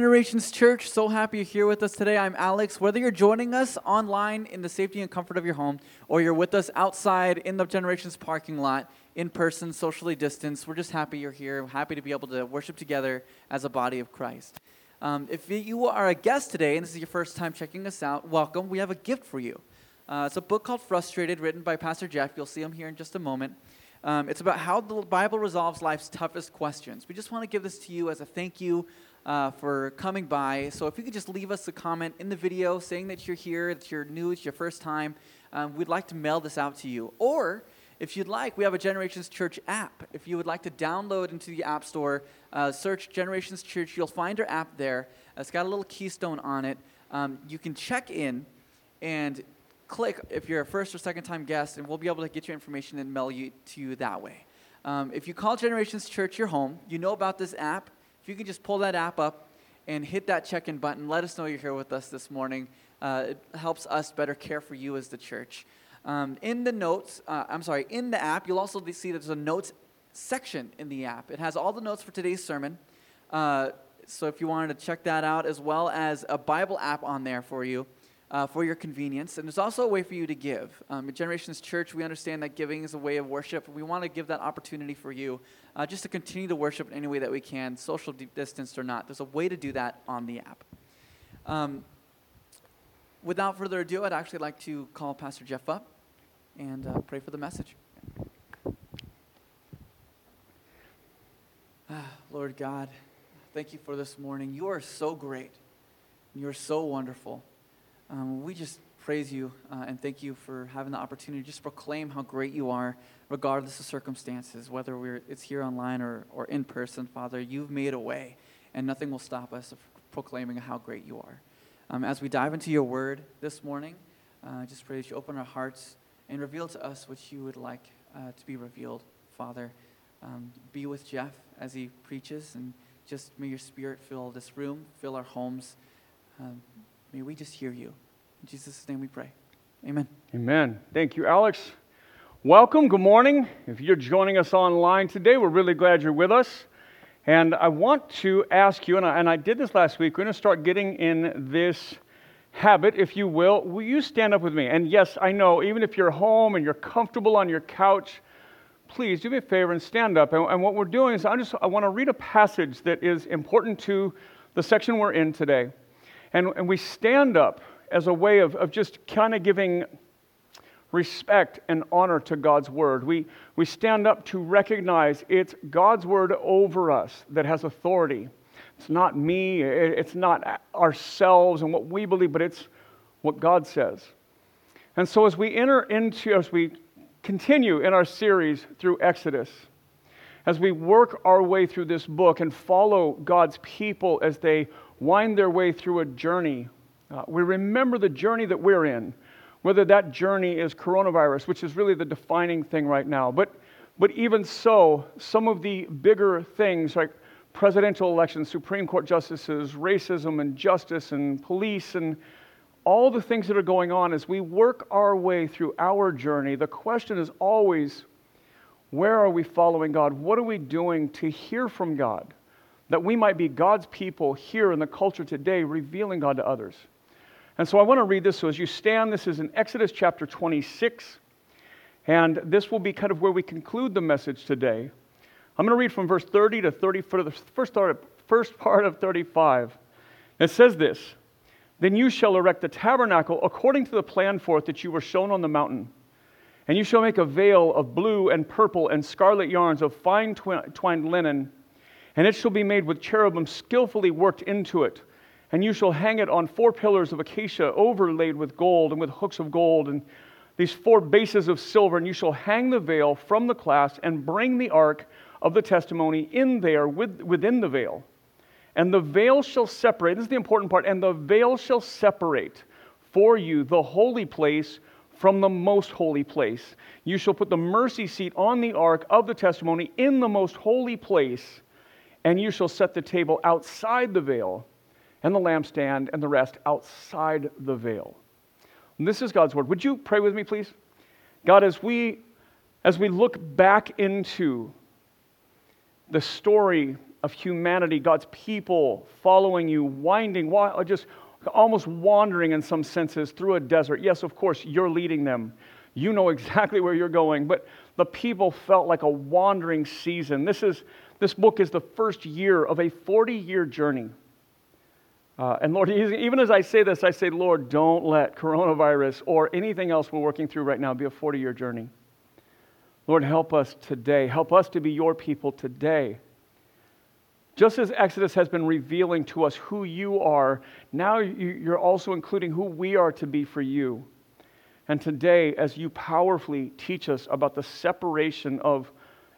Generations Church, so happy you're here with us today. I'm Alex. Whether you're joining us online in the safety and comfort of your home, or you're with us outside in the Generations parking lot, in person, socially distanced, we're just happy you're here. We're happy to be able to worship together as a body of Christ. If you are a guest today, and this is your first time checking us out, welcome. We have a gift for you. It's a book called Frustrated, written by Pastor Jeff. You'll see him here in just a moment. It's about how the Bible resolves life's toughest questions. We just want to give this to you as a thank you for coming by. So if you could just leave us a comment in the video saying that you're here, that you're new, it's your first time, we'd like to mail this out to you. Or if you'd like, we have a Generations Church app. If you would like to download into the App Store, search Generations Church, you'll find our app there. It's got a little keystone on it. You can check in and click if you're a first or second time guest, and we'll be able to get your information and mail you to you that way. If you call Generations Church your home, you know about this app. If you can just pull that app up and hit that check-in button, let us know you're here with us this morning. It helps us better care for you as the church. In the app, you'll also see that there's a notes section in the app. It has all the notes for today's sermon. So if you wanted to check that out, as well as a Bible app on there for you, for your convenience. And there's also a way for you to give. At Generations Church, we understand that giving is a way of worship. We want to give that opportunity for you just to continue to worship in any way that we can, social distanced or not. There's a way to do that on the app. Without further ado, I'd actually like to call Pastor Jeff up and pray for the message. Lord God, thank you for this morning. You are so great. You are so wonderful. We just praise you and thank you for having the opportunity to just proclaim how great you are, regardless of circumstances, whether it's here online or in person. Father, you've made a way, and nothing will stop us from proclaiming how great you are. As we dive into your word this morning, I just pray that you open our hearts and reveal to us what you would like to be revealed, Father. Be with Jeff as he preaches, and just may your spirit fill this room, fill our homes. May we just hear you. In Jesus' name we pray. Amen. Amen. Thank you, Alex. Welcome. Good morning. If you're joining us online today, we're really glad you're with us. And I want to ask you, and I did this last week, we're going to start getting in this habit, if you will. Will you stand up with me? And yes, I know, even if you're home and you're comfortable on your couch, please do me a favor and stand up. And what we're doing is I want to read a passage that is important to the section we're in today. And we stand up as a way of just kind of giving respect and honor to God's Word. We stand up to recognize it's God's Word over us that has authority. It's not me, it's not ourselves and what we believe, but it's what God says. And so as we continue in our series through Exodus, as we work our way through this book and follow God's people as they wind their way through a journey, we remember the journey that we're in, whether that journey is coronavirus, which is really the defining thing right now. But even so, some of the bigger things like presidential elections, Supreme Court justices, racism and justice and police and all the things that are going on as we work our way through our journey, the question is always, where are we following God? What are we doing to hear from God? That we might be God's people here in the culture today, revealing God to others. And so I want to read this. So as you stand, this is in Exodus chapter 26, and this will be kind of where we conclude the message today. I'm going to read from verse 30 to 30 for the first part of 35. It says this, "Then you shall erect the tabernacle according to the plan for it that you were shown on the mountain. And you shall make a veil of blue and purple and scarlet yarns of fine twined linen, and it shall be made with cherubim skillfully worked into it. And you shall hang it on 4 pillars of acacia overlaid with gold and with hooks of gold and these 4 bases of silver. And you shall hang the veil from the clasp and bring the ark of the testimony in there within the veil. And the veil shall separate," this is the important part, "and the veil shall separate for you the holy place from the most holy place. You shall put the mercy seat on the ark of the testimony in the most holy place. And you shall set the table outside the veil, and the lampstand and the rest outside the veil." And this is God's word. Would you pray with me, please? God, as we look back into the story of humanity, God's people following you, winding, just almost wandering in some senses through a desert. Yes, of course, you're leading them. You know exactly where you're going, but the people felt like a wandering season. This book is the first year of a 40-year journey. And Lord, even as I say this, I say, Lord, don't let coronavirus or anything else we're working through right now be a 40-year journey. Lord, help us today. Help us to be your people today. Just as Exodus has been revealing to us who you are, now you're also including who we are to be for you. And today, as you powerfully teach us about the separation of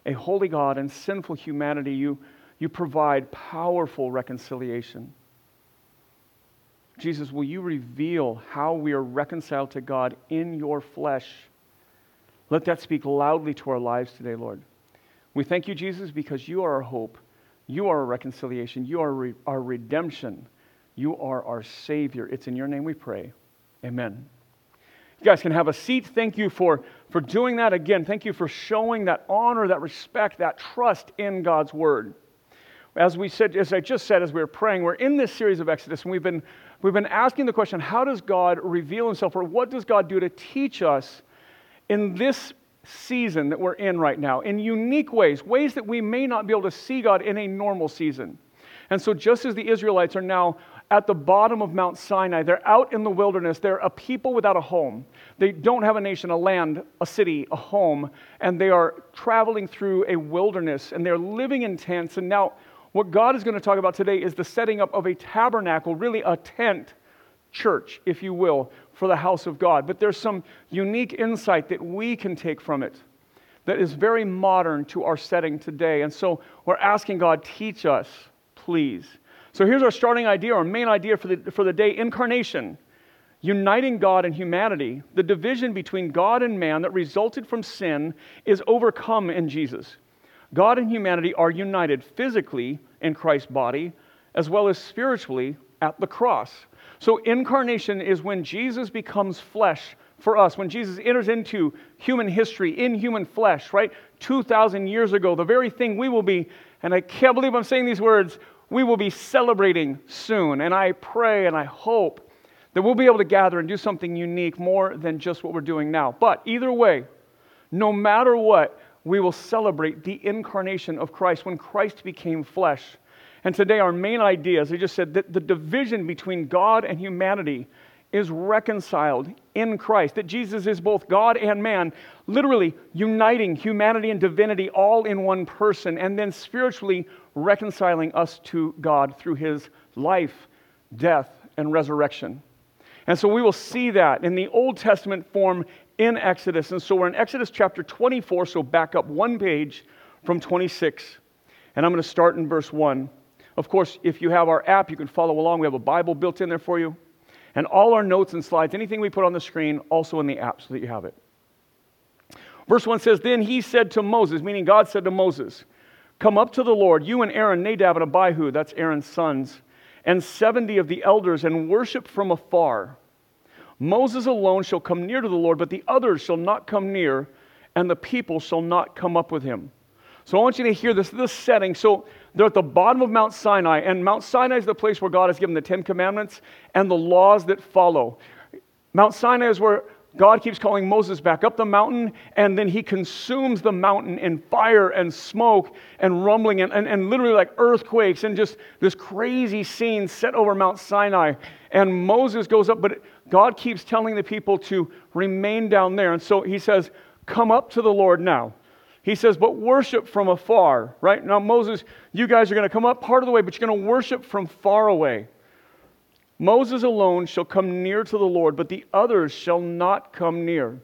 a holy God and sinful humanity, you provide powerful reconciliation. Jesus, will you reveal how we are reconciled to God in your flesh? Let that speak loudly to our lives today, Lord. We thank you, Jesus, because you are our hope. You are our reconciliation. You are our redemption. You are our Savior. It's in your name we pray. Amen. You guys can have a seat. Thank you for doing that again. Thank you for showing that honor, that respect, that trust in God's Word. As I just said, as we were praying, we're in this series of Exodus, and we've been asking the question, how does God reveal himself, or what does God do to teach us in this season that we're in right now, in unique ways, ways that we may not be able to see God in a normal season. And so just as the Israelites are now at the bottom of Mount Sinai, they're out in the wilderness, they're a people without a home. They don't have a nation, a land, a city, a home, and they are traveling through a wilderness, and they're living in tents. And now what God is going to talk about today is the setting up of a tabernacle, really a tent church, if you will, for the house of God. But there's some unique insight that we can take from it that is very modern to our setting today. And so we're asking God, teach us, please. So here's our starting idea, our main idea for the day, incarnation, uniting God and humanity. The division between God and man that resulted from sin is overcome in Jesus. God and humanity are united physically in Christ's body, as well as spiritually at the cross. So incarnation is when Jesus becomes flesh for us, when Jesus enters into human history, in human flesh, right? 2,000 years ago, the very thing we will be, and I can't believe I'm saying these words, we will be celebrating soon, and I pray and I hope that we'll be able to gather and do something unique more than just what we're doing now. But either way, no matter what, we will celebrate the incarnation of Christ when Christ became flesh. And today our main idea, as I just said, that the division between God and humanity is reconciled in Christ, that Jesus is both God and man, literally uniting humanity and divinity all in one person, and then spiritually reconciling us to God through his life, death, and resurrection. And so we will see that in the Old Testament form in Exodus. And so we're in Exodus chapter 24, so back up one page from 26. And I'm going to start in verse 1. Of course, if you have our app, you can follow along. We have a Bible built in there for you. And all our notes and slides, anything we put on the screen, also in the app so that you have it. Verse 1 says, Then he said to Moses, meaning God said to Moses, Come up to the Lord, you and Aaron, Nadab and Abihu, that's Aaron's sons, and 70 of the elders, and worship from afar. Moses alone shall come near to the Lord, but the others shall not come near, and the people shall not come up with him. So I want you to hear this setting. So they're at the bottom of Mount Sinai, and Mount Sinai is the place where God has given the Ten Commandments and the laws that follow. Mount Sinai is where God keeps calling Moses back up the mountain, and then he consumes the mountain in fire and smoke and rumbling and literally like earthquakes and just this crazy scene set over Mount Sinai. And Moses goes up, but God keeps telling the people to remain down there. And so he says, Come up to the Lord now. He says, but worship from afar, right? Now, Moses, you guys are going to come up part of the way, but you're going to worship from far away. Moses alone shall come near to the Lord, but the others shall not come near.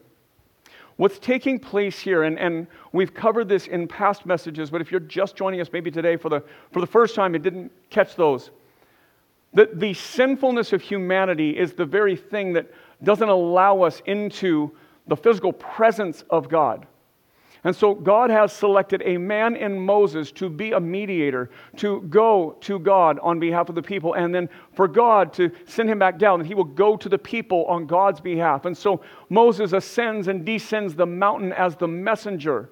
What's taking place here, and we've covered this in past messages, but if you're just joining us maybe today for the first time, it didn't catch those, that the sinfulness of humanity is the very thing that doesn't allow us into the physical presence of God. And so God has selected a man in Moses to be a mediator, to go to God on behalf of the people, and then for God to send him back down, and he will go to the people on God's behalf. And so Moses ascends and descends the mountain as the messenger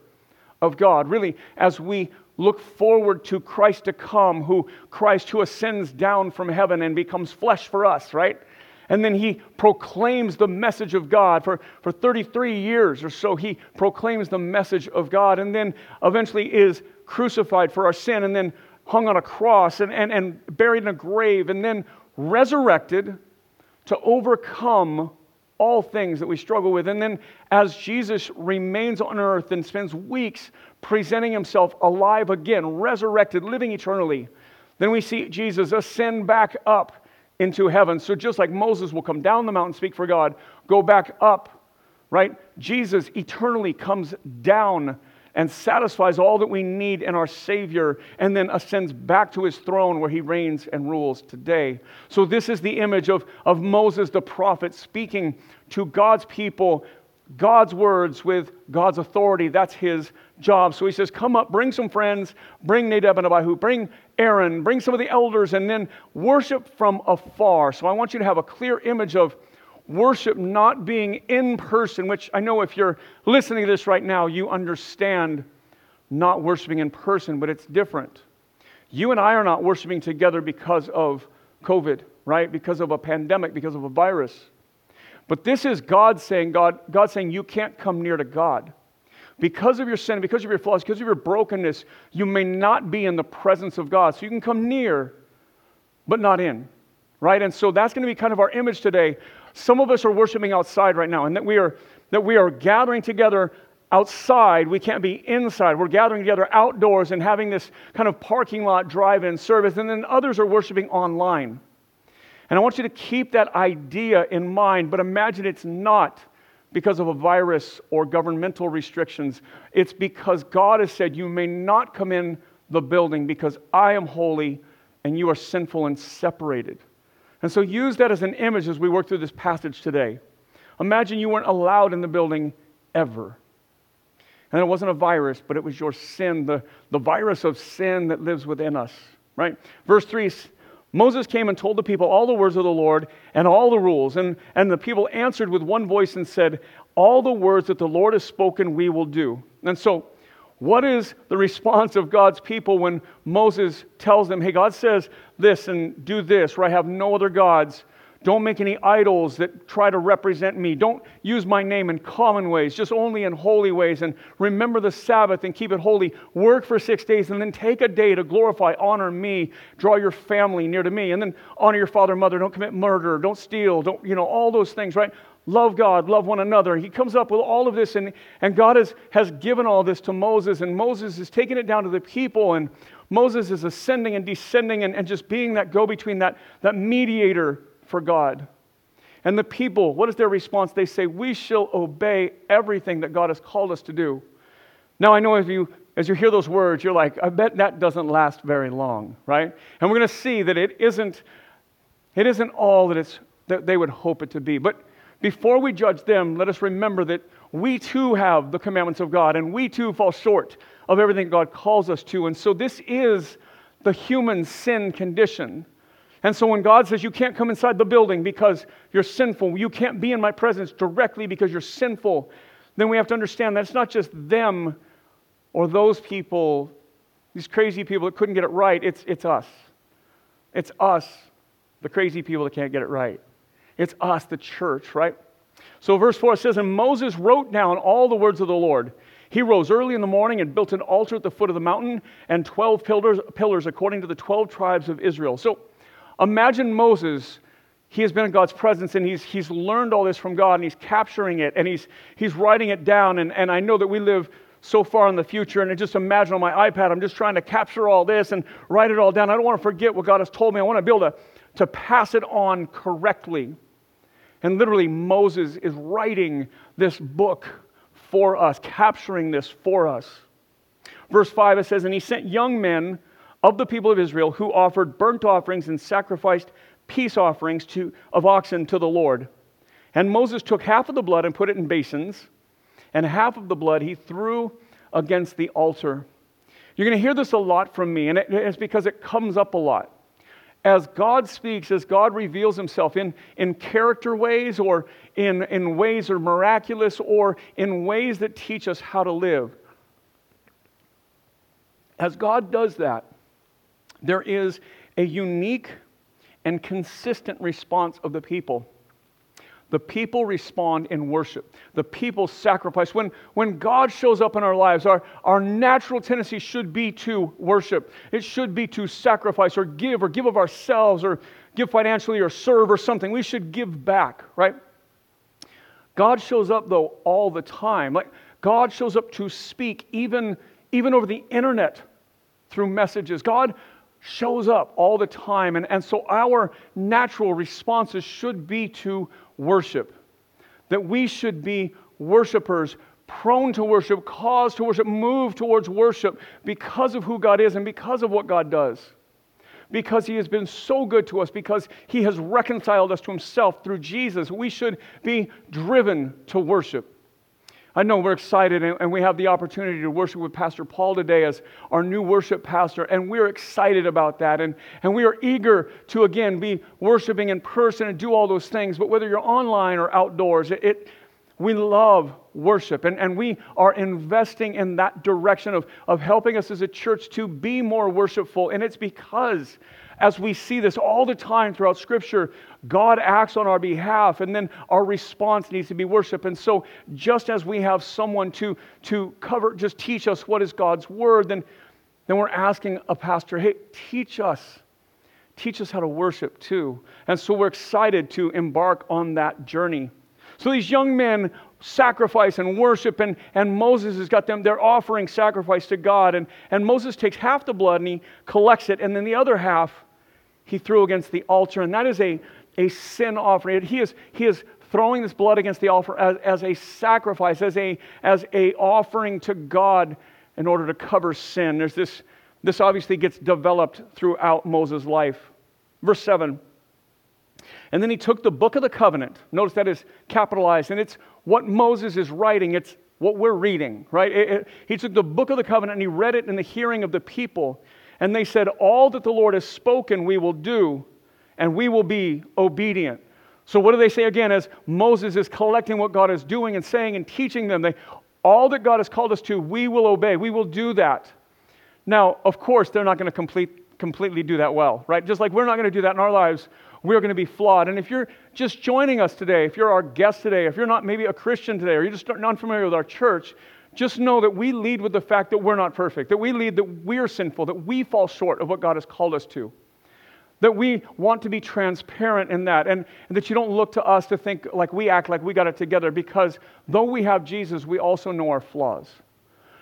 of God, really as we look forward to Christ to come, who ascends down from heaven and becomes flesh for us, right? And then he proclaims the message of God. For 33 years or so, he proclaims the message of God, and then eventually is crucified for our sin, and then hung on a cross, and buried in a grave, and then resurrected to overcome all things that we struggle with. And then as Jesus remains on earth and spends weeks presenting himself alive again, resurrected, living eternally, then we see Jesus ascend back up into heaven. So just like Moses will come down the mountain, speak for God, go back up, right? Jesus eternally comes down and satisfies all that we need in our Savior, and then ascends back to his throne where he reigns and rules today. So this is the image of Moses the prophet speaking to God's people, God's words with God's authority. That's his job. So he says, come up, bring some friends, bring Nadab and Abihu, bring Aaron, bring some of the elders, and then worship from afar. So I want you to have a clear image of worship not being in person, which I know if you're listening to this right now, you understand not worshiping in person, but it's different. You and I are not worshiping together because of COVID, right? Because of a pandemic, because of a virus. But this is God saying you can't come near to God. Because of your sin, because of your flaws, because of your brokenness, you may not be in the presence of God. So you can come near, but not in, right? And so that's going to be kind of our image today. Some of us are worshiping outside right now, and that we are gathering together outside. We can't be inside. We're gathering together outdoors and having this kind of parking lot drive-in service, and then others are worshiping online. And I want you to keep that idea in mind, but imagine it's not because of a virus or governmental restrictions. It's because God has said, you may not come in the building because I am holy and you are sinful and separated. And so use that as an image as we work through this passage today. Imagine you weren't allowed in the building ever. And it wasn't a virus, but it was your sin, the virus of sin that lives within us, right? Verse 3, Moses came and told the people all the words of the Lord and all the rules. And the people answered with one voice and said, all the words that the Lord has spoken we will do. And so what is the response of God's people when Moses tells them, hey, God says this and do this, or I have no other gods. Don't make any idols that try to represent me. Don't use my name in common ways, just only in holy ways. And remember the Sabbath and keep it holy. Work for 6 days and then take a day to glorify, honor me, draw your family near to me. And then honor your father and mother. Don't commit murder. Don't steal. Don't, all those things, right? Love God, love one another. He comes up with all of this, and God has given all this to Moses, and Moses is taking it down to the people, and Moses is ascending and descending and just being that go-between, that mediator for God. And the people, what is their response? They say, we shall obey everything that God has called us to do. Now I know as you hear those words, you're like, I bet that doesn't last very long, right? And we're going to see that it isn't all that they would hope it to be. But before we judge them, let us remember that we too have the commandments of God, and we too fall short of everything God calls us to. And so this is the human sin condition. And so when God says you can't come inside the building because you're sinful, you can't be in my presence directly because you're sinful, then we have to understand that it's not just them or those people, these crazy people that couldn't get it right. It's us. It's us, the crazy people that can't get it right. It's us, the church, right? So verse 4 says, and Moses wrote down all the words of the Lord. He rose early in the morning and built an altar at the foot of the mountain and 12 pillars according to the 12 tribes of Israel. So imagine Moses, he has been in God's presence, and he's learned all this from God, and he's capturing it, and he's writing it down. And I know that we live so far in the future, and I just imagine on my iPad, I'm just trying to capture all this and write it all down. I don't want to forget what God has told me. I want to be able to pass it on correctly. And literally, Moses is writing this book for us, capturing this for us. Verse 5, it says, and he sent young men of the people of Israel who offered burnt offerings and sacrificed peace offerings of oxen to the Lord. And Moses took half of the blood and put it in basins, and half of the blood he threw against the altar. You're going to hear this a lot from me, and it's because it comes up a lot. As God speaks, as God reveals himself in character ways, or in ways that are miraculous, or in ways that teach us how to live. as God does that, there is a unique and consistent response of the people. The people respond in worship. The people sacrifice. When God shows up in our lives, our natural tendency should be to worship. It should be to sacrifice or give of ourselves or give financially or serve or something. We should give back, right? God shows up, though, all the time. Like God shows up to speak even over the internet through messages. God shows up all the time. And so our natural responses should be to worship, that we should be worshipers, prone to worship, caused to worship, moved towards worship because of who God is and because of what God does, because He has been so good to us, because He has reconciled us to Himself through Jesus. We should be driven to worship. I know we're excited, and we have the opportunity to worship with Pastor Paul today as our new worship pastor, and we're excited about that, and we are eager to, again, be worshiping in person and do all those things. But whether you're online or outdoors, we love worship, and we are investing in that direction of helping us as a church to be more worshipful. And it's because, as we see this all the time throughout Scripture, God acts on our behalf, and then our response needs to be worship. And so just as we have someone to cover, just teach us what is God's Word, then we're asking a pastor, hey, teach us. Teach us how to worship too. And so we're excited to embark on that journey. So these young men sacrifice and worship, and Moses has got them, they're offering sacrifice to God. And Moses takes half the blood and he collects it, and then the other half he threw against the altar, and that is a sin offering. He is throwing this blood against the altar as a sacrifice, as a offering to God in order to cover sin. There's this obviously gets developed throughout Moses' life. Verse 7. And then he took the book of the covenant. Notice that is capitalized, and it's what Moses is writing. It's what we're reading, right? He took the book of the covenant and he read it in the hearing of the people. And they said, all that the Lord has spoken we will do, and we will be obedient. So what do they say again as Moses is collecting what God is doing and saying and teaching them? All that God has called us to, we will obey. We will do that. Now, of course, they're not going to completely do that well, right? Just like we're not going to do that in our lives, we're going to be flawed. And if you're just joining us today, if you're our guest today, if you're not maybe a Christian today, or you're just not familiar with our church, just know that we lead with the fact that we're not perfect, that we lead that we are sinful, that we fall short of what God has called us to, that we want to be transparent in that, and that you don't look to us to think like we act like we got it together, because though we have Jesus, we also know our flaws.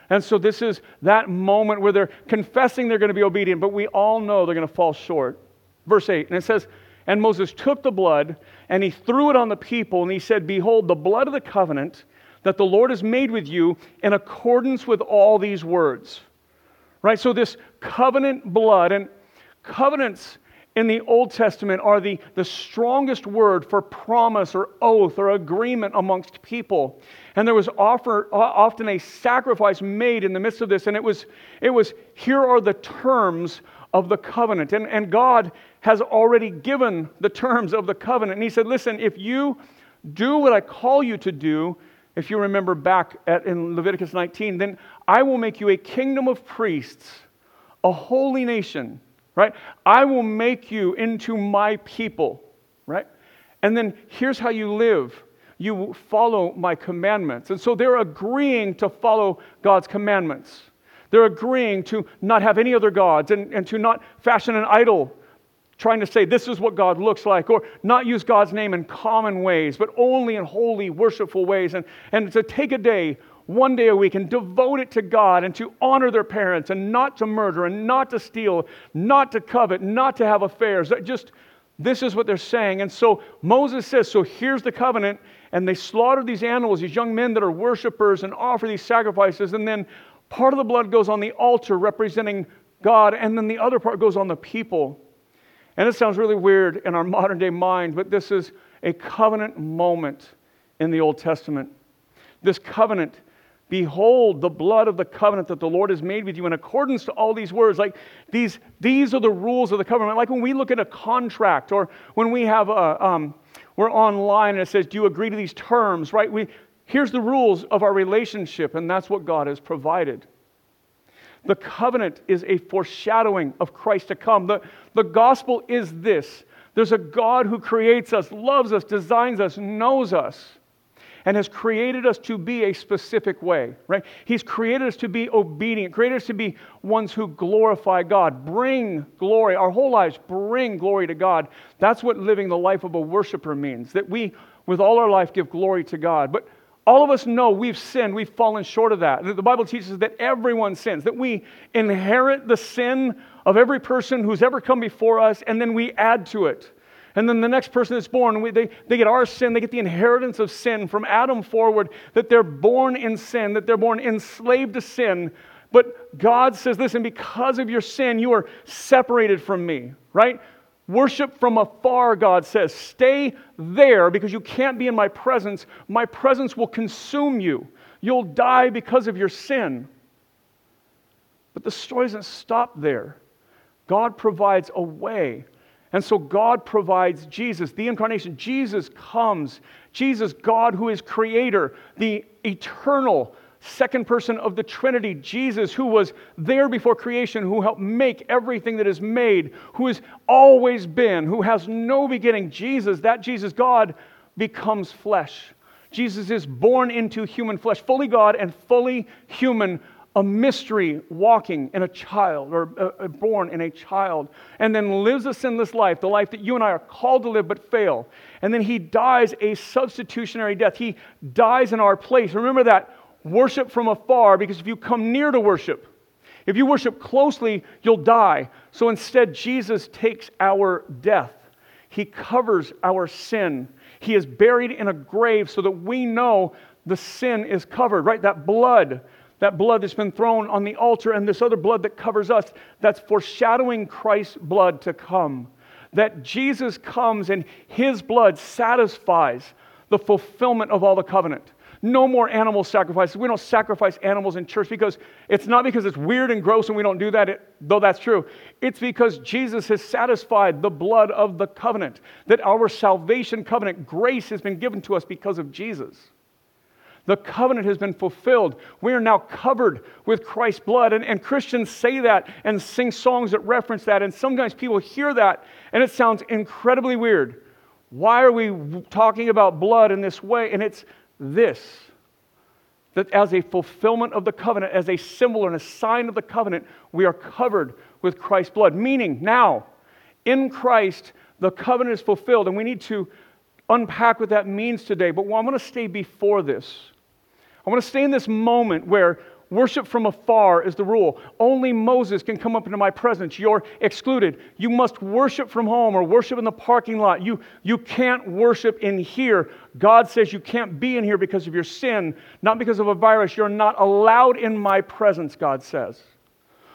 And so this is that moment where they're confessing they're going to be obedient, but we all know they're going to fall short. Verse 8, and it says, and Moses took the blood, and he threw it on the people, and he said, behold, the blood of the covenant that the Lord has made with you in accordance with all these words. Right? So this covenant blood, and covenants in the Old Testament are the strongest word for promise or oath or agreement amongst people. And there was often a sacrifice made in the midst of this, and it was here are the terms of the covenant. And God has already given the terms of the covenant. And He said, listen, if you do what I call you to do, if you remember back in Leviticus 19, then I will make you a kingdom of priests, a holy nation, right? I will make you into my people, right? And then here's how you live. You follow my commandments. And so they're agreeing to follow God's commandments. They're agreeing to not have any other gods and to not fashion an idol, trying to say this is what God looks like, or not use God's name in common ways, but only in holy, worshipful ways, and to take a day, one day a week, and devote it to God, and to honor their parents, and not to murder, and not to steal, not to covet, not to have affairs. Just, this is what they're saying. And so Moses says, so here's the covenant, and they slaughter these animals, these young men that are worshipers, and offer these sacrifices, and then part of the blood goes on the altar representing God, and then the other part goes on the people. And it sounds really weird in our modern day mind, but this is a covenant moment in the Old Testament. This covenant, behold the blood of the covenant that the Lord has made with you in accordance to all these words. Like these are the rules of the covenant. Like when we look at a contract, or when we have we're online and it says, do you agree to these terms, right? Here's the rules of our relationship, and that's what God has provided. The covenant is a foreshadowing of Christ to come. The gospel is this. There's a God who creates us, loves us, designs us, knows us, and has created us to be a specific way, right? He's created us to be obedient, created us to be ones who glorify God, bring glory. Our whole lives bring glory to God. That's what living the life of a worshiper means, that we, with all our life, give glory to God. But all of us know we've sinned, we've fallen short of that. The Bible teaches that everyone sins, that we inherit the sin of every person who's ever come before us, and then we add to it. And then the next person that's born, they get our sin, they get the inheritance of sin from Adam forward, that they're born in sin, that they're born enslaved to sin. But God says, listen, because of your sin, you are separated from me, right? Worship from afar, God says. Stay there because you can't be in my presence. My presence will consume you. You'll die because of your sin. But the story doesn't stop there. God provides a way. And so God provides Jesus, the incarnation. Jesus comes. Jesus, God who is creator, the eternal second person of the Trinity. Jesus who was there before creation, who helped make everything that is made, who has always been, who has no beginning. Jesus, that Jesus, God, becomes flesh. Jesus is born into human flesh, fully God and fully human. A mystery walking in a child, or born in a child, and then lives a sinless life, the life that you and I are called to live but fail. And then he dies a substitutionary death. He dies in our place. Remember that, worship from afar, because if you come near to worship, if you worship closely, you'll die. So instead, Jesus takes our death. He covers our sin. He is buried in a grave so that we know the sin is covered, right? That blood that's been thrown on the altar, and this other blood that covers us, that's foreshadowing Christ's blood to come. That Jesus comes and his blood satisfies the fulfillment of all the covenant. No more animal sacrifices. We don't sacrifice animals in church because it's not because it's weird and gross and we don't do that, though that's true. It's because Jesus has satisfied the blood of the covenant, that our salvation covenant grace has been given to us because of Jesus. The covenant has been fulfilled. We are now covered with Christ's blood. And Christians say that and sing songs that reference that. And sometimes people hear that and it sounds incredibly weird. Why are we talking about blood in this way? And it's this, that as a fulfillment of the covenant, as a symbol and a sign of the covenant, we are covered with Christ's blood. Meaning now, in Christ, the covenant is fulfilled. And we need to unpack what that means today. But I'm going to stay before this. I want to stay in this moment where worship from afar is the rule. Only Moses can come up into my presence. You're excluded. You must worship from home or worship in the parking lot. You can't worship in here. God says you can't be in here because of your sin, not because of a virus. You're not allowed in my presence, God says.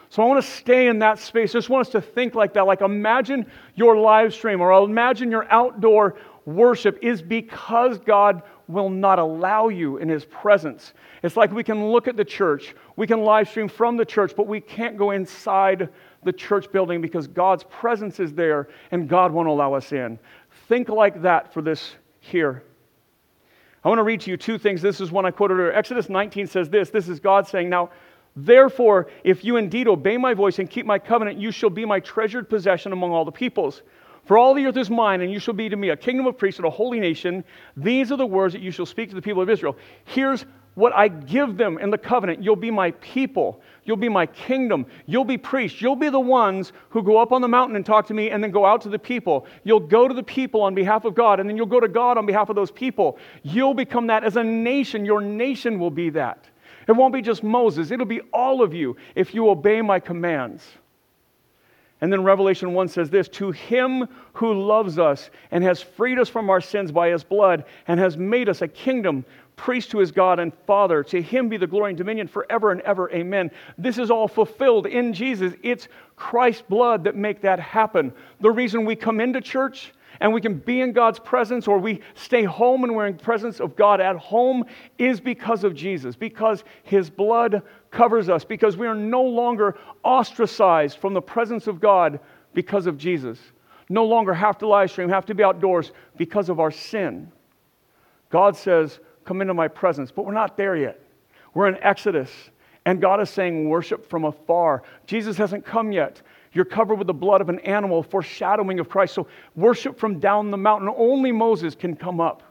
So I want to stay in that space. I just want us to think like that. Like imagine your live stream or imagine your outdoor worship is because God will not allow you in his presence. It's like we can look at the church, we can live stream from the church, but we can't go inside the church building because God's presence is there and God won't allow us in. Think like that for this here. I want to read to you two things. This is one I quoted earlier. Exodus 19 says this. This is God saying, now, therefore, if you indeed obey my voice and keep my covenant, you shall be my treasured possession among all the peoples. For all the earth is mine, and you shall be to me a kingdom of priests and a holy nation. These are the words that you shall speak to the people of Israel. Here's what I give them in the covenant. You'll be my people. You'll be my kingdom. You'll be priests. You'll be the ones who go up on the mountain and talk to me and then go out to the people. You'll go to the people on behalf of God, and then you'll go to God on behalf of those people. You'll become that as a nation. Your nation will be that. It won't be just Moses. It'll be all of you if you obey my commands. And then Revelation 1 says this, to him who loves us and has freed us from our sins by his blood and has made us a kingdom, priest to his God and Father. To him be the glory and dominion forever and ever. Amen. This is all fulfilled in Jesus. It's Christ's blood that make that happen. The reason we come into church and we can be in God's presence, or we stay home and we're in the presence of God at home, is because of Jesus, because his blood covers us, because we are no longer ostracized from the presence of God because of Jesus. No longer have to live stream, have to be outdoors because of our sin. God says, come into my presence, but we're not there yet. We're in Exodus. And God is saying, worship from afar. Jesus hasn't come yet. You're covered with the blood of an animal, foreshadowing of Christ. So worship from down the mountain. Only Moses can come up.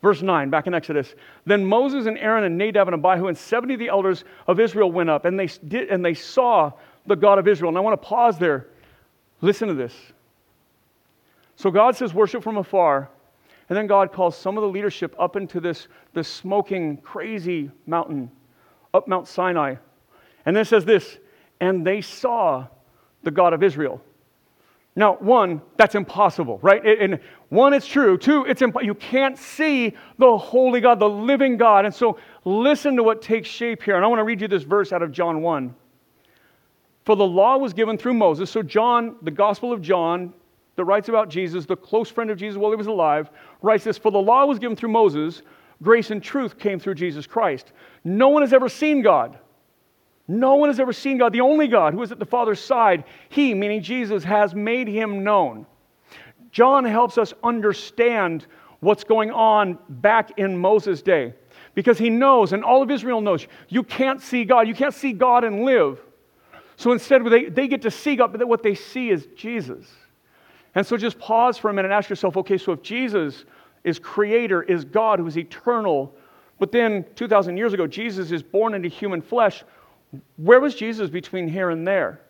Verse 9, back in Exodus. Then Moses and Aaron and Nadab and Abihu and 70 of the elders of Israel went up, and they saw the God of Israel. And I want to pause there. Listen to this. So God says worship from afar, and then God calls some of the leadership up into this smoking, crazy mountain, up Mount Sinai. And then it says this, and they saw the God of Israel. Now, one, that's impossible, right? And one, it's true. Two, it's you can't see the holy God, the living God. And so listen to what takes shape here. And I want to read you this verse out of John 1. For the law was given through Moses. So John, the Gospel of John, that writes about Jesus, the close friend of Jesus while he was alive, writes this, for the law was given through Moses, grace and truth came through Jesus Christ. No one has ever seen God. No one has ever seen God, the only God who is at the Father's side. He, meaning Jesus, has made him known. John helps us understand what's going on back in Moses' day, because he knows, and all of Israel knows, you can't see God. You can't see God and live. So instead, they get to see God, but what they see is Jesus. And so just pause for a minute and ask yourself, okay, so if Jesus is creator, is God who is eternal, but then 2,000 years ago, Jesus is born into human flesh, where was Jesus between here and there?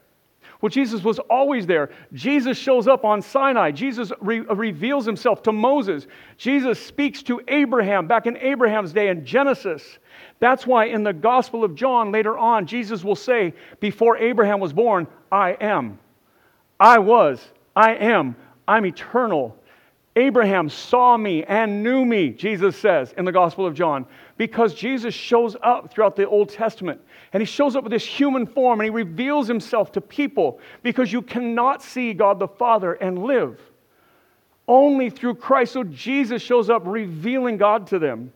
Well, Jesus was always there. Jesus shows up on Sinai. Jesus reveals himself to Moses. Jesus speaks to Abraham back in Abraham's day in Genesis. That's why in the Gospel of John later on, Jesus will say, before Abraham was born, I am. I was. I am. I'm eternal. Abraham saw me and knew me, Jesus says in the Gospel of John, because Jesus shows up throughout the Old Testament, and he shows up with this human form, and he reveals himself to people, because you cannot see God the Father and live, only through Christ. So Jesus shows up revealing God to them.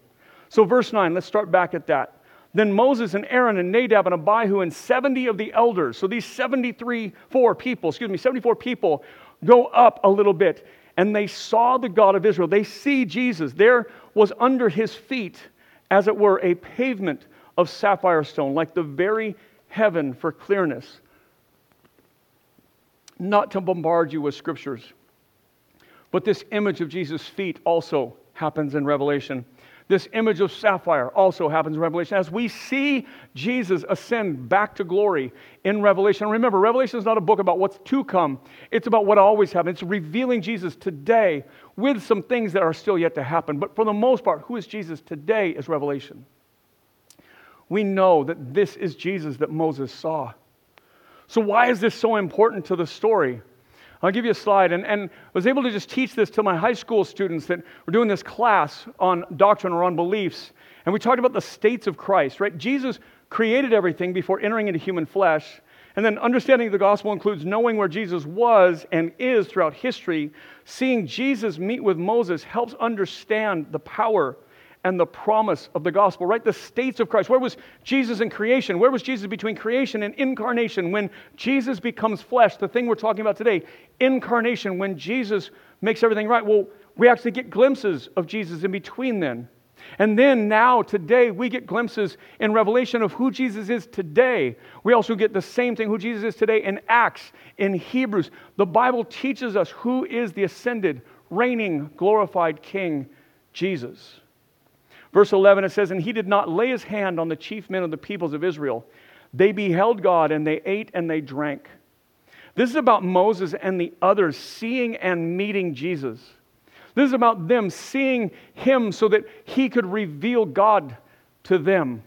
So verse 9, let's start back at that. Then Moses and Aaron and Nadab and Abihu and 70 of the elders, so these 74 people go up a little bit, and they saw the God of Israel. They see Jesus. There was under his feet, as it were, a pavement of sapphire stone, like the very heaven for clearness. Not to bombard you with scriptures, but this image of Jesus' feet also happens in Revelation. This image of sapphire also happens in Revelation. As we see Jesus ascend back to glory in Revelation, remember, Revelation is not a book about what's to come. It's about what always happened. It's revealing Jesus today with some things that are still yet to happen. But for the most part, who is Jesus today is Revelation. We know that this is Jesus that Moses saw. So why is this so important to the story? I'll give you a slide, and I was able to just teach this to my high school students that were doing this class on doctrine or on beliefs, and we talked about the states of Christ, right? Jesus created everything before entering into human flesh, and then understanding the gospel includes knowing where Jesus was and is throughout history. Seeing Jesus meet with Moses helps understand the power and the promise of the gospel, right? The states of Christ. Where was Jesus in creation? Where was Jesus between creation and incarnation? When Jesus becomes flesh, the thing we're talking about today, incarnation, when Jesus makes everything right. Well, we actually get glimpses of Jesus in between then. And then now, today, we get glimpses in Revelation of who Jesus is today. We also get the same thing, who Jesus is today, in Acts, in Hebrews. The Bible teaches us who is the ascended, reigning, glorified King, Jesus. Verse 11, it says, and he did not lay his hand on the chief men of the peoples of Israel. They beheld God, and they ate and they drank. This is about Moses and the others seeing and meeting Jesus. This is about them seeing him so that he could reveal God to them.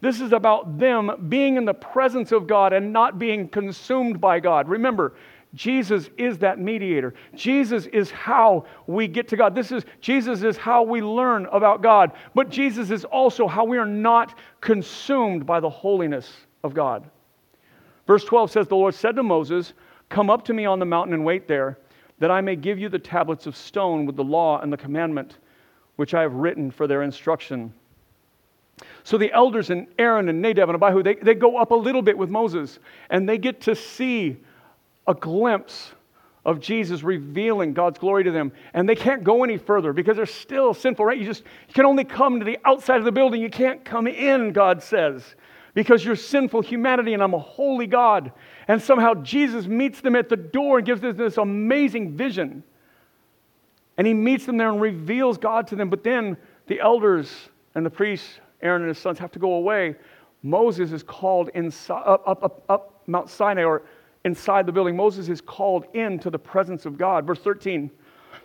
This is about them being in the presence of God and not being consumed by God. Remember, Jesus is that mediator. Jesus is how we get to God. Jesus is how we learn about God. But Jesus is also how we are not consumed by the holiness of God. Verse 12 says, the Lord said to Moses, come up to me on the mountain and wait there, that I may give you the tablets of stone with the law and the commandment, which I have written for their instruction. So the elders and Aaron and Nadab and Abihu, they go up a little bit with Moses, and they get to see a glimpse of Jesus revealing God's glory to them. And they can't go any further because they're still sinful, right? You can only come to the outside of the building. You can't come in, God says. because you're sinful humanity and I'm a holy God. And somehow Jesus meets them at the door and gives them this amazing vision. And he meets them there and reveals God to them. But then the elders and the priests, Aaron and his sons, have to go away. Moses is called inside, up Mount Sinai or inside the building. Moses is called into the presence of God. Verse 13.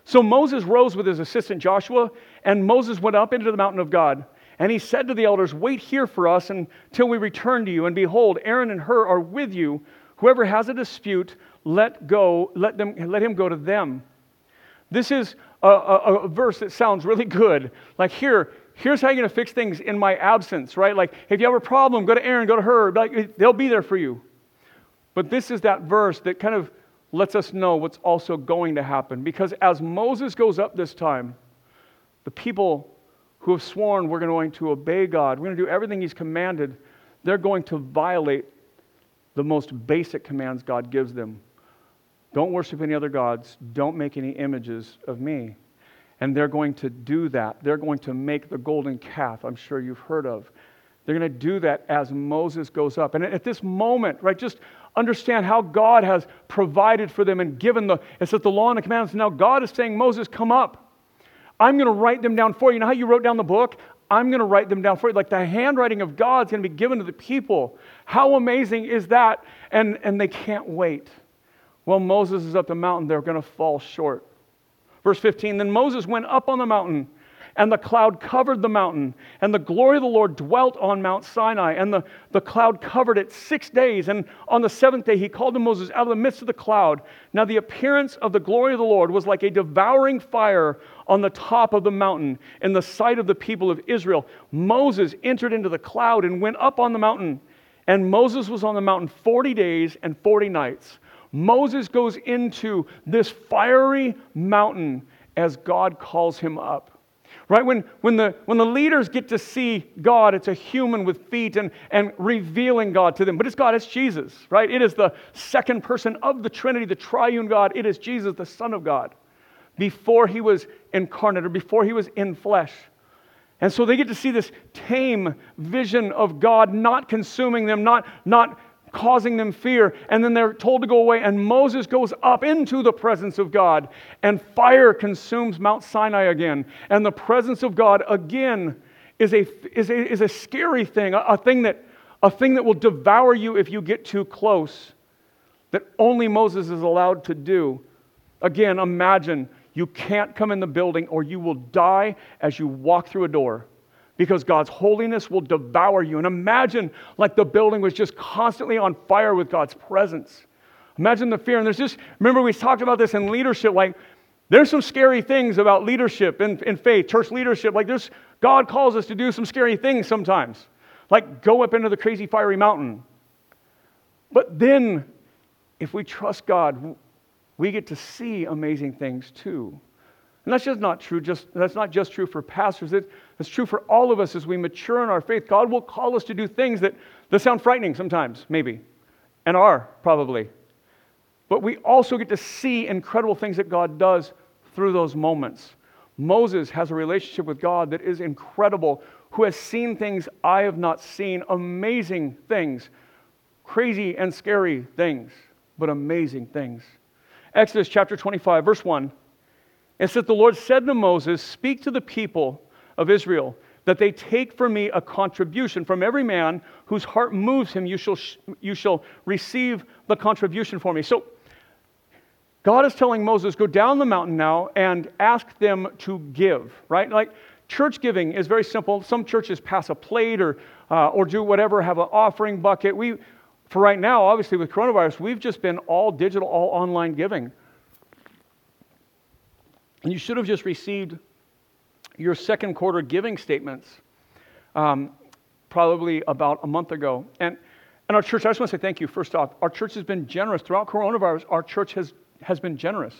So Moses rose with his assistant Joshua, and Moses went up into the mountain of God. And he said to the elders, "Wait here for us until we return to you. And behold, Aaron and Hur are with you. Whoever has a dispute, let him go to them." This is a verse that sounds really good. Like, here's how you're going to fix things in my absence, right? Like, if you have a problem, go to Aaron, go to Hur. Like, they'll be there for you. But this is that verse that kind of lets us know what's also going to happen. Because as Moses goes up this time, the people who have sworn we're going to obey God, we're going to do everything He's commanded, they're going to violate the most basic commands God gives them. Don't worship any other gods. Don't make any images of me. And they're going to do that. They're going to make the golden calf, I'm sure you've heard of. They're going to do that as Moses goes up. And at this moment, right, just understand how God has provided for them and given it says the law and the commandments. Now God is saying, Moses, come up. I'm going to write them down for you. You know how you wrote down the book? I'm going to write them down for you. Like, the handwriting of God's going to be given to the people. How amazing is that? And they can't wait. Well, Moses is up the mountain. They're going to fall short. Verse 15, then Moses went up on the mountain, and the cloud covered the mountain, and the glory of the Lord dwelt on Mount Sinai, and the cloud covered it 6 days. And on the seventh day, he called to Moses out of the midst of the cloud. Now the appearance of the glory of the Lord was like a devouring fire on the top of the mountain in the sight of the people of Israel. Moses entered into the cloud and went up on the mountain. And Moses was on the mountain 40 days and 40 nights. Moses goes into this fiery mountain as God calls him up. Right? When the leaders get to see God, it's a human with feet and revealing God to them. But it's God, it's Jesus, right? It is the second person of the Trinity, the triune God. It is Jesus, the Son of God, before He was incarnate or before He was in flesh. And so they get to see this tame vision of God not consuming them, not causing them fear. And then they're told to go away. And Moses goes up into the presence of God. And fire consumes Mount Sinai again. And the presence of God again is a scary thing, a thing that will devour you if you get too close, that only Moses is allowed to do. Again, imagine you can't come in the building or you will die as you walk through a door, because God's holiness will devour you. And imagine like the building was just constantly on fire with God's presence. Imagine the fear. And there's just, remember we talked about this in leadership, like there's some scary things about leadership and faith, church leadership. Like there's, God calls us to do some scary things sometimes, like go up into the crazy fiery mountain. But then if we trust God, we get to see amazing things too. And that's just not true. That's not just true for pastors. That's true for all of us as we mature in our faith. God will call us to do things that sound frightening sometimes, maybe, and are probably. But we also get to see incredible things that God does through those moments. Moses has a relationship with God that is incredible, who has seen things I have not seen, amazing things, crazy and scary things, but amazing things. Exodus chapter 25, verse 1. It says, the Lord said to Moses, "Speak to the people of Israel, that they take for me a contribution. From every man whose heart moves him, you shall receive the contribution for me." So God is telling Moses, go down the mountain now and ask them to give, right? Like church giving is very simple. Some churches pass a plate or do whatever, have an offering bucket. For right now, obviously with coronavirus, we've just been all digital, all online giving. And you should have just received your second quarter giving statements probably about a month ago. And our church, I just want to say thank you, first off. Our church has been generous. Throughout coronavirus, our church has been generous.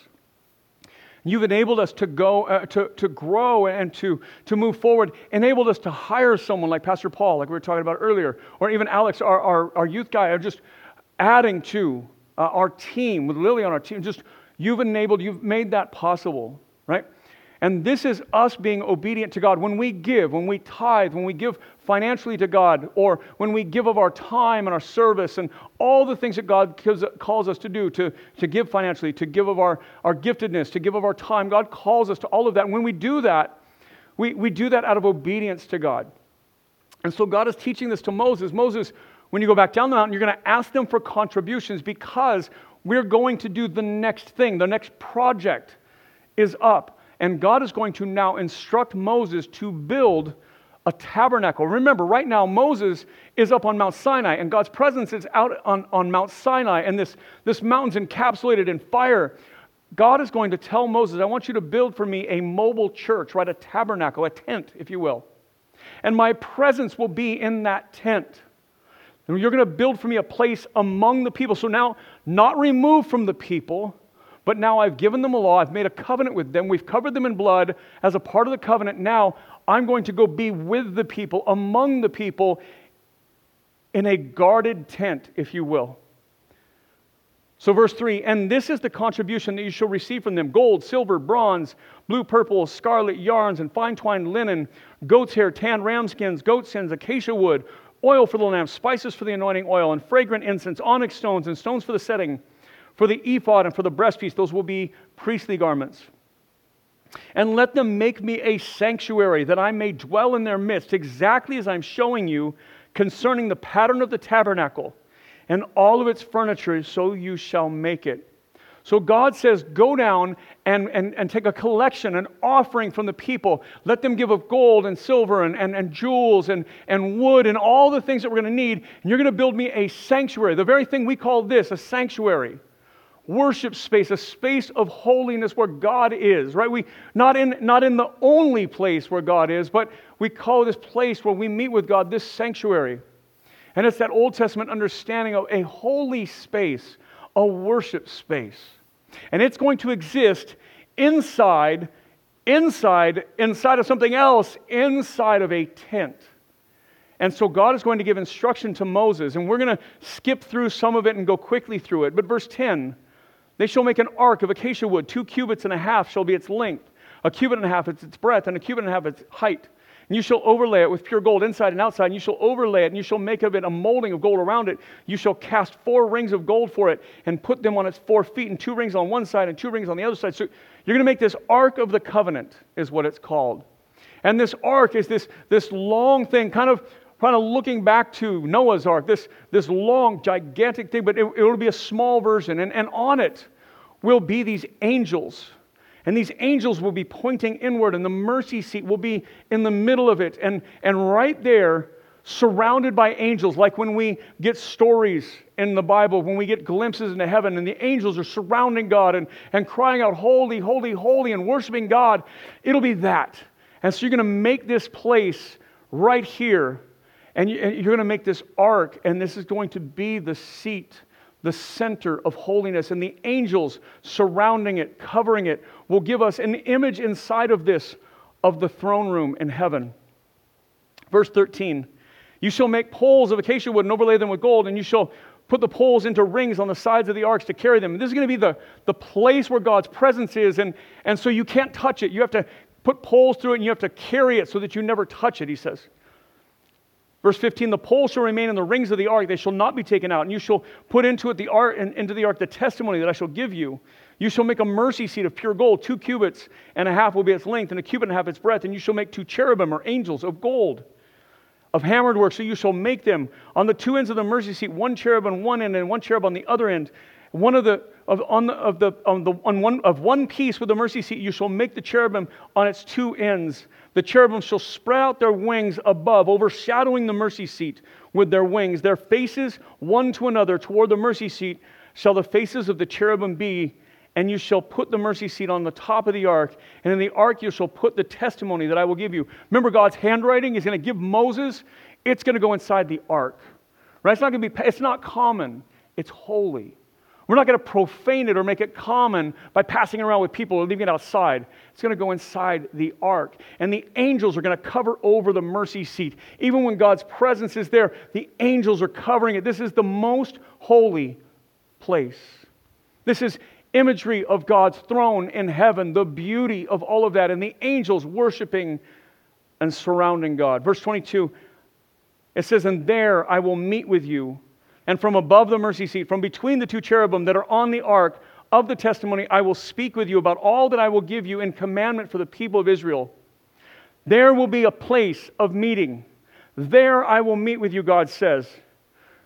You've enabled us to go, to grow and to move forward, enabled us to hire someone like Pastor Paul, like we were talking about earlier, or even Alex, our youth guy, or just adding to our team, with Lily on our team. You've made that possible. Right? And this is us being obedient to God. When we give, when we tithe, when we give financially to God, or when we give of our time and our service and all the things that God calls us to do, to give financially, to give of our giftedness, to give of our time, God calls us to all of that. And when we do that, we do that out of obedience to God. And so God is teaching this to Moses. Moses, when you go back down the mountain, you're going to ask them for contributions because we're going to do the next thing. The next project is up. And God is going to now instruct Moses to build a tabernacle. Remember, right now Moses is up on Mount Sinai, and God's presence is out on Mount Sinai, and this mountain's encapsulated in fire. God is going to tell Moses, I want you to build for me a mobile church, right? A tabernacle, a tent, if you will. And my presence will be in that tent. And you're going to build for me a place among the people. So now, not removed from the people, but now I've given them a law. I've made a covenant with them. We've covered them in blood as a part of the covenant. Now I'm going to go be with the people, among the people, in a guarded tent, if you will. So verse 3, and this is the contribution that you shall receive from them: gold, silver, bronze, blue, purple, scarlet yarns, and fine twined linen, goat's hair, tanned ram skins, goat skins, acacia wood, oil for the lamp, spices for the anointing oil, and fragrant incense, onyx stones, and stones for the setting, for the ephod and for the breastpiece. Those will be priestly garments. And let them make me a sanctuary, that I may dwell in their midst, exactly as I'm showing you concerning the pattern of the tabernacle and all of its furniture, so you shall make it. So God says, go down and take a collection, an offering from the people. Let them give of gold and silver and jewels and wood and all the things that we're going to need. And you're going to build me a sanctuary. The very thing we call this, a sanctuary. Worship space, a space of holiness where God is, right? We not in the only place where God is, but we call this place where we meet with God, this sanctuary. And it's that Old Testament understanding of a holy space, a worship space. And it's going to exist inside of something else, inside of a tent. And so God is going to give instruction to Moses, and we're going to skip through some of it and go quickly through it. But verse 10, they shall make an ark of acacia wood, 2.5 cubits shall be its length, 1.5 cubits is its breadth, and 1.5 cubits its height. And you shall overlay it with pure gold inside and outside, and you shall overlay it, and you shall make of it a molding of gold around it. You shall cast 4 rings of gold for it, and put them on its 4 feet, and 2 rings on one side and 2 rings on the other side. So you're going to make this Ark of the Covenant, is what it's called. And this Ark is this long thing, kind of looking back to Noah's Ark, this long, gigantic thing, but it will be a small version. And on it will be these angels. And these angels will be pointing inward, and the mercy seat will be in the middle of it. And right there, surrounded by angels, like when we get stories in the Bible, when we get glimpses into heaven, and the angels are surrounding God and crying out, holy, holy, holy, and worshiping God, it'll be that. And so you're going to make this place right here, and you're going to make this ark, and this is going to be the seat, the center of holiness, and the angels surrounding it, covering it, will give us an image inside of this, of the throne room in heaven. Verse 13, you shall make poles of acacia wood and overlay them with gold, and you shall put the poles into rings on the sides of the arks to carry them. This is going to be the place where God's presence is, and so you can't touch it. You have to put poles through it, and you have to carry it so that you never touch it, he says. Verse 15, the poles shall remain in the rings of the ark. They shall not be taken out. And you shall put into it into the ark the testimony that I shall give you. You shall make a mercy seat of pure gold. 2.5 cubits will be its length, and 1.5 cubits its breadth. And you shall make 2 cherubim, or angels, of gold, of hammered work. So you shall make them on the 2 ends of the mercy seat, 1 cherub on one end and 1 cherub on the other end. One piece with the mercy seat, you shall make the cherubim on its 2 ends. The cherubim shall spread out their wings above, overshadowing the mercy seat with their wings. Their faces one to another toward the mercy seat shall the faces of the cherubim be, and you shall put the mercy seat on the top of the ark, and in the ark you shall put the testimony that I will give you. Remember, God's handwriting is going to give Moses. It's going to go inside the ark, right? It's not common. It's holy. We're not going to profane it or make it common by passing it around with people or leaving it outside. It's going to go inside the ark. And the angels are going to cover over the mercy seat. Even when God's presence is there, the angels are covering it. This is the most holy place. This is imagery of God's throne in heaven, the beauty of all of that, and the angels worshiping and surrounding God. Verse 22, it says, "And there I will meet with you, and from above the mercy seat, from between the two cherubim that are on the ark of the testimony, I will speak with you about all that I will give you in commandment for the people of Israel. There will be a place of meeting. There I will meet with you," God says.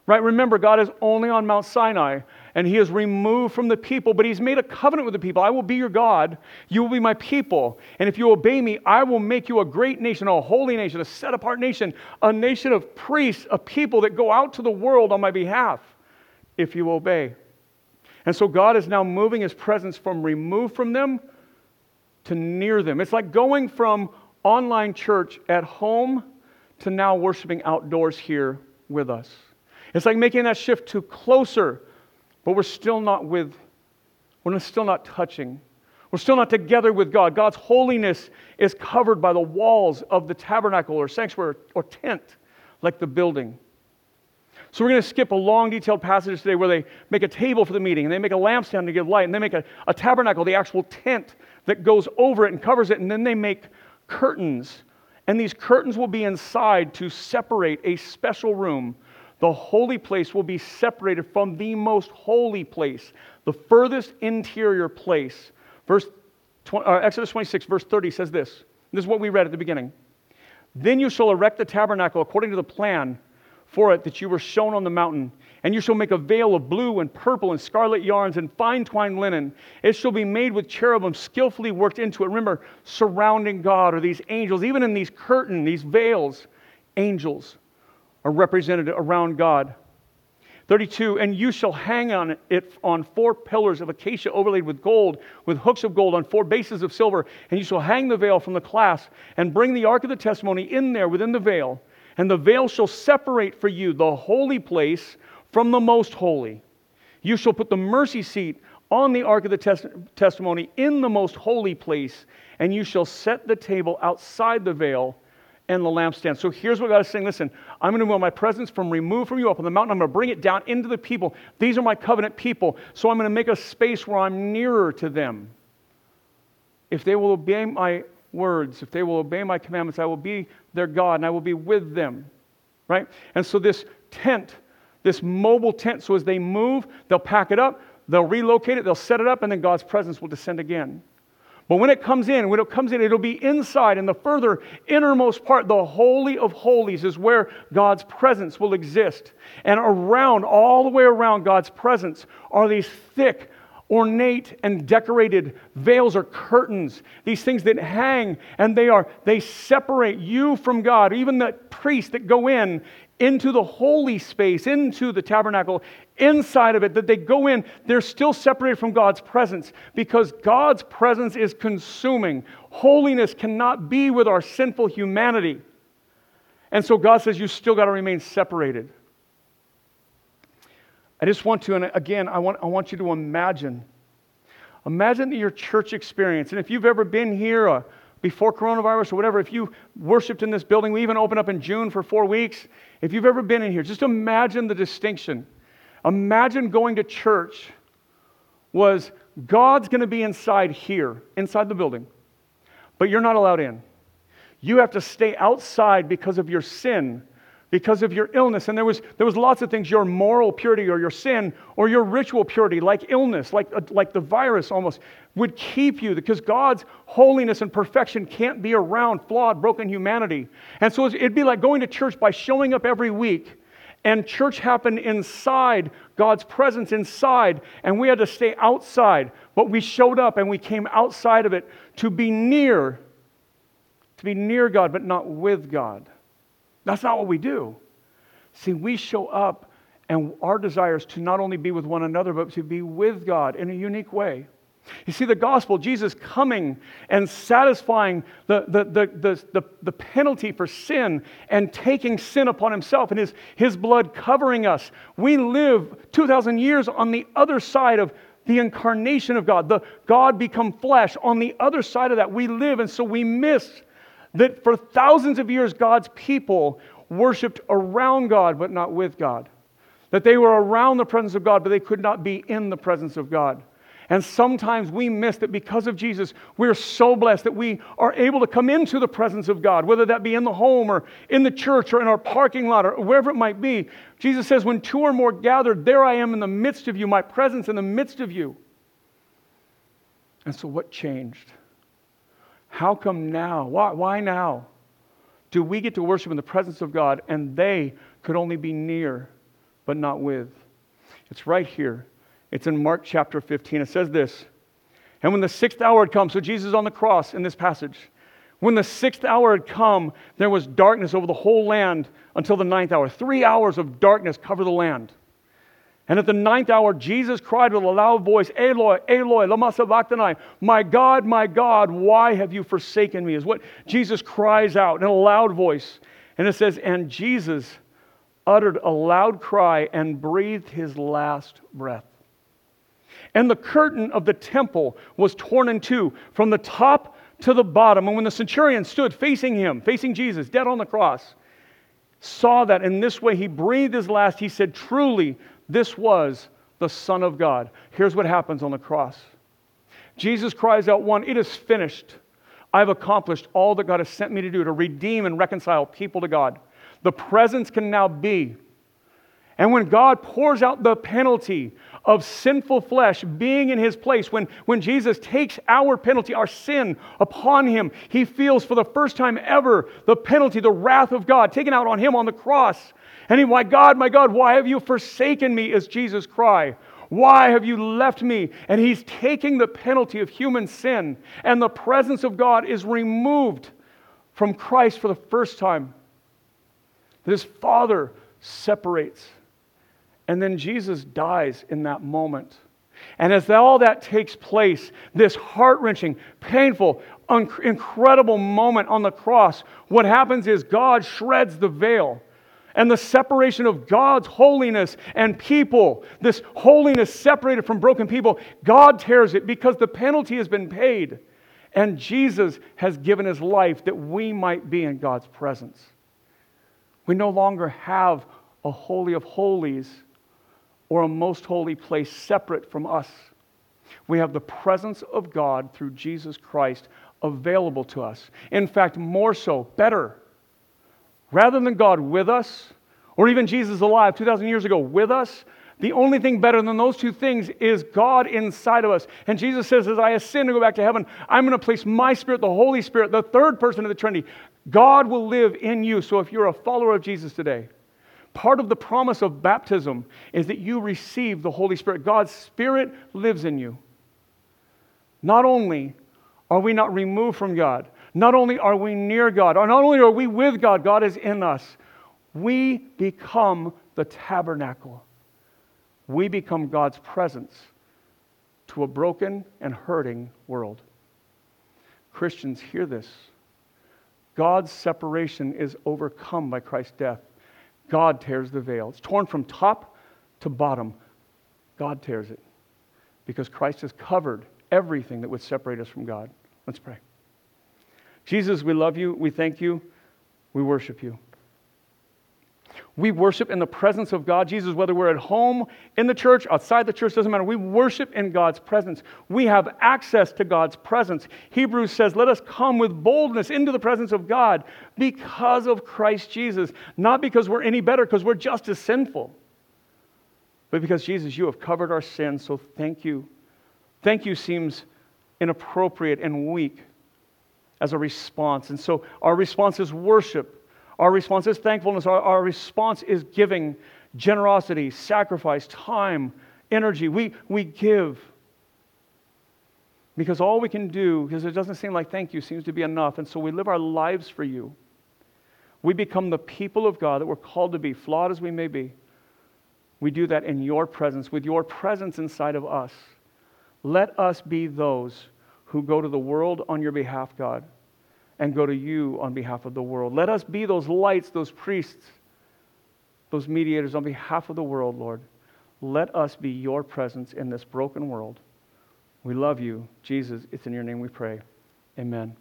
Right? Remember, God is only on Mount Sinai, and He is removed from the people, but He's made a covenant with the people. "I will be your God. You will be my people. And if you obey me, I will make you a great nation, a holy nation, a set-apart nation, a nation of priests, a people that go out to the world on my behalf, if you obey." And so God is now moving His presence from removed from them to near them. It's like going from online church at home to now worshiping outdoors here with us. It's like making that shift to closer, but we're still not touching. We're still not together with God. God's holiness is covered by the walls of the tabernacle or sanctuary or tent, like the building. So we're going to skip a long, detailed passage today where they make a table for the meeting, and they make a lampstand to give light, and they make a tabernacle, the actual tent that goes over it and covers it, and then they make curtains. And these curtains will be inside to separate a special room. The holy place will be separated from the most holy place, the furthest interior place. Exodus 26, verse 30 says this. This is what we read at the beginning. "Then you shall erect the tabernacle according to the plan for it that you were shown on the mountain. And you shall make a veil of blue and purple and scarlet yarns and fine twined linen. It shall be made with cherubim skillfully worked into it." Remember, surrounding God are these angels. Even in these curtains, these veils, angels are represented around God. 32, "And you shall hang on it on 4 pillars of acacia overlaid with gold, with hooks of gold on 4 bases of silver. And you shall hang the veil from the clasp and bring the ark of the testimony in there within the veil. And the veil shall separate for you the holy place from the most holy. You shall put the mercy seat on the ark of the testimony in the most holy place, and you shall set the table outside the veil and the lampstand." So here's what God is saying. Listen, I'm going to move my presence from removed from you up on the mountain. I'm going to bring it down into the people. These are my covenant people. So I'm going to make a space where I'm nearer to them. If they will obey my words, if they will obey my commandments, I will be their God and I will be with them. Right? And so this tent, this mobile tent, so as they move, they'll pack it up, they'll relocate it, they'll set it up, and then God's presence will descend again. But when it comes in, it'll be inside in the further innermost part. The Holy of Holies is where God's presence will exist. And around, all the way around God's presence are these thick, ornate, and decorated veils or curtains. These things that hang, and they separate you from God. Even the priests that go in, into the holy space, into the tabernacle, inside of it, that they go in, they're still separated from God's presence because God's presence is consuming. Holiness cannot be with our sinful humanity. And so God says, you still got to remain separated. I just want to, and again, I want you to imagine your church experience. And if you've ever been here before coronavirus or whatever, if you worshiped in this building, we even open up in June for 4 weeks. If you've ever been in here, just imagine the distinction. Imagine going to church was God's going to be inside here, inside the building, but you're not allowed in. You have to stay outside because of your sin, because of your illness. And there was lots of things, your moral purity or your sin or your ritual purity, like illness, like the virus almost, would keep you, because God's holiness and perfection can't be around flawed, broken humanity. And so it'd be like going to church by showing up every week, and church happened inside, God's presence inside, and we had to stay outside, but we showed up and we came outside of it to be near God, but not with God. That's not what we do. See, we show up, and our desire is to not only be with one another, but to be with God in a unique way. You see, the gospel, Jesus coming and satisfying the penalty for sin and taking sin upon Himself and His blood covering us. We live 2,000 years on the other side of the incarnation of God, the God become flesh. On the other side of that, we live, and so we miss that for thousands of years, God's people worshiped around God, but not with God. That they were around the presence of God, but they could not be in the presence of God. And sometimes we miss that because of Jesus, we're so blessed that we are able to come into the presence of God, whether that be in the home or in the church or in our parking lot or wherever it might be. Jesus says, when two or more gathered, there I am in the midst of you, my presence in the midst of you. And so what changed? How come now? Why now do we get to worship in the presence of God and they could only be near but not with? It's right here. It's in Mark chapter 15. It says this, and when the sixth hour had come, so Jesus is on the cross in this passage. When the sixth hour had come, there was darkness over the whole land until the ninth hour. 3 hours of darkness covered the land. And at the ninth hour, Jesus cried with a loud voice, Eloi, Eloi, lama sabachthani, my God, why have you forsaken me? Is what Jesus cries out in a loud voice. And it says, and Jesus uttered a loud cry and breathed his last breath. And the curtain of the temple was torn in two from the top to the bottom. And when the centurion stood facing him, facing Jesus, dead on the cross, saw that in this way he breathed his last, he said, truly, this was the Son of God. Here's what happens on the cross. Jesus cries out, one, it is finished. I've accomplished all that God has sent me to do to redeem and reconcile people to God. The presence can now be. And when God pours out the penalty of sinful flesh being in his place, when Jesus takes our penalty, our sin upon him, he feels for the first time ever the penalty, the wrath of God taken out on him on the cross. And he, my God, why have you forsaken me, is Jesus' cry. Why have you left me? And he's taking the penalty of human sin, and the presence of God is removed from Christ for the first time. His Father separates. And then Jesus dies in that moment. And as all that takes place, this heart-wrenching, painful, incredible moment on the cross, what happens is God shreds the veil. And the separation of God's holiness and people, this holiness separated from broken people, God tears it because the penalty has been paid. And Jesus has given his life that we might be in God's presence. We no longer have a holy of holies or a most holy place separate from us. We have the presence of God through Jesus Christ available to us. In fact, more so, better. Rather than God with us, or even Jesus alive 2,000 years ago with us, the only thing better than those two things is God inside of us. And Jesus says, as I ascend and go back to heaven, I'm going to place my Spirit, the Holy Spirit, the third person of the Trinity. God will live in you. So if you're a follower of Jesus today, part of the promise of baptism is that you receive the Holy Spirit. God's Spirit lives in you. Not only are we not removed from God, not only are we near God, or not only are we with God, God is in us. We become the tabernacle. We become God's presence to a broken and hurting world. Christians, hear this. God's separation is overcome by Christ's death. God tears the veil. It's torn from top to bottom. God tears it because Christ has covered everything that would separate us from God. Let's pray. Jesus, we love you, we thank you, we worship you. We worship in the presence of God. Jesus, whether we're at home, in the church, outside the church, doesn't matter. We worship in God's presence. We have access to God's presence. Hebrews says, let us come with boldness into the presence of God because of Christ Jesus. Not because we're any better, because we're just as sinful. But because, Jesus, you have covered our sins, so thank you. Thank you seems inappropriate and weak as a response. And so our response is worship. Our response is thankfulness. Our response is giving, generosity, sacrifice, time, energy. We give. Because all we can do, because it doesn't seem like thank you seems to be enough. And so we live our lives for you. We become the people of God that we're called to be, flawed as we may be. We do that in your presence, with your presence inside of us. Let us be those who go to the world on your behalf, God, and go to you on behalf of the world. Let us be those lights, those priests, those mediators on behalf of the world, Lord. Let us be your presence in this broken world. We love you, Jesus. It's in your name we pray. Amen.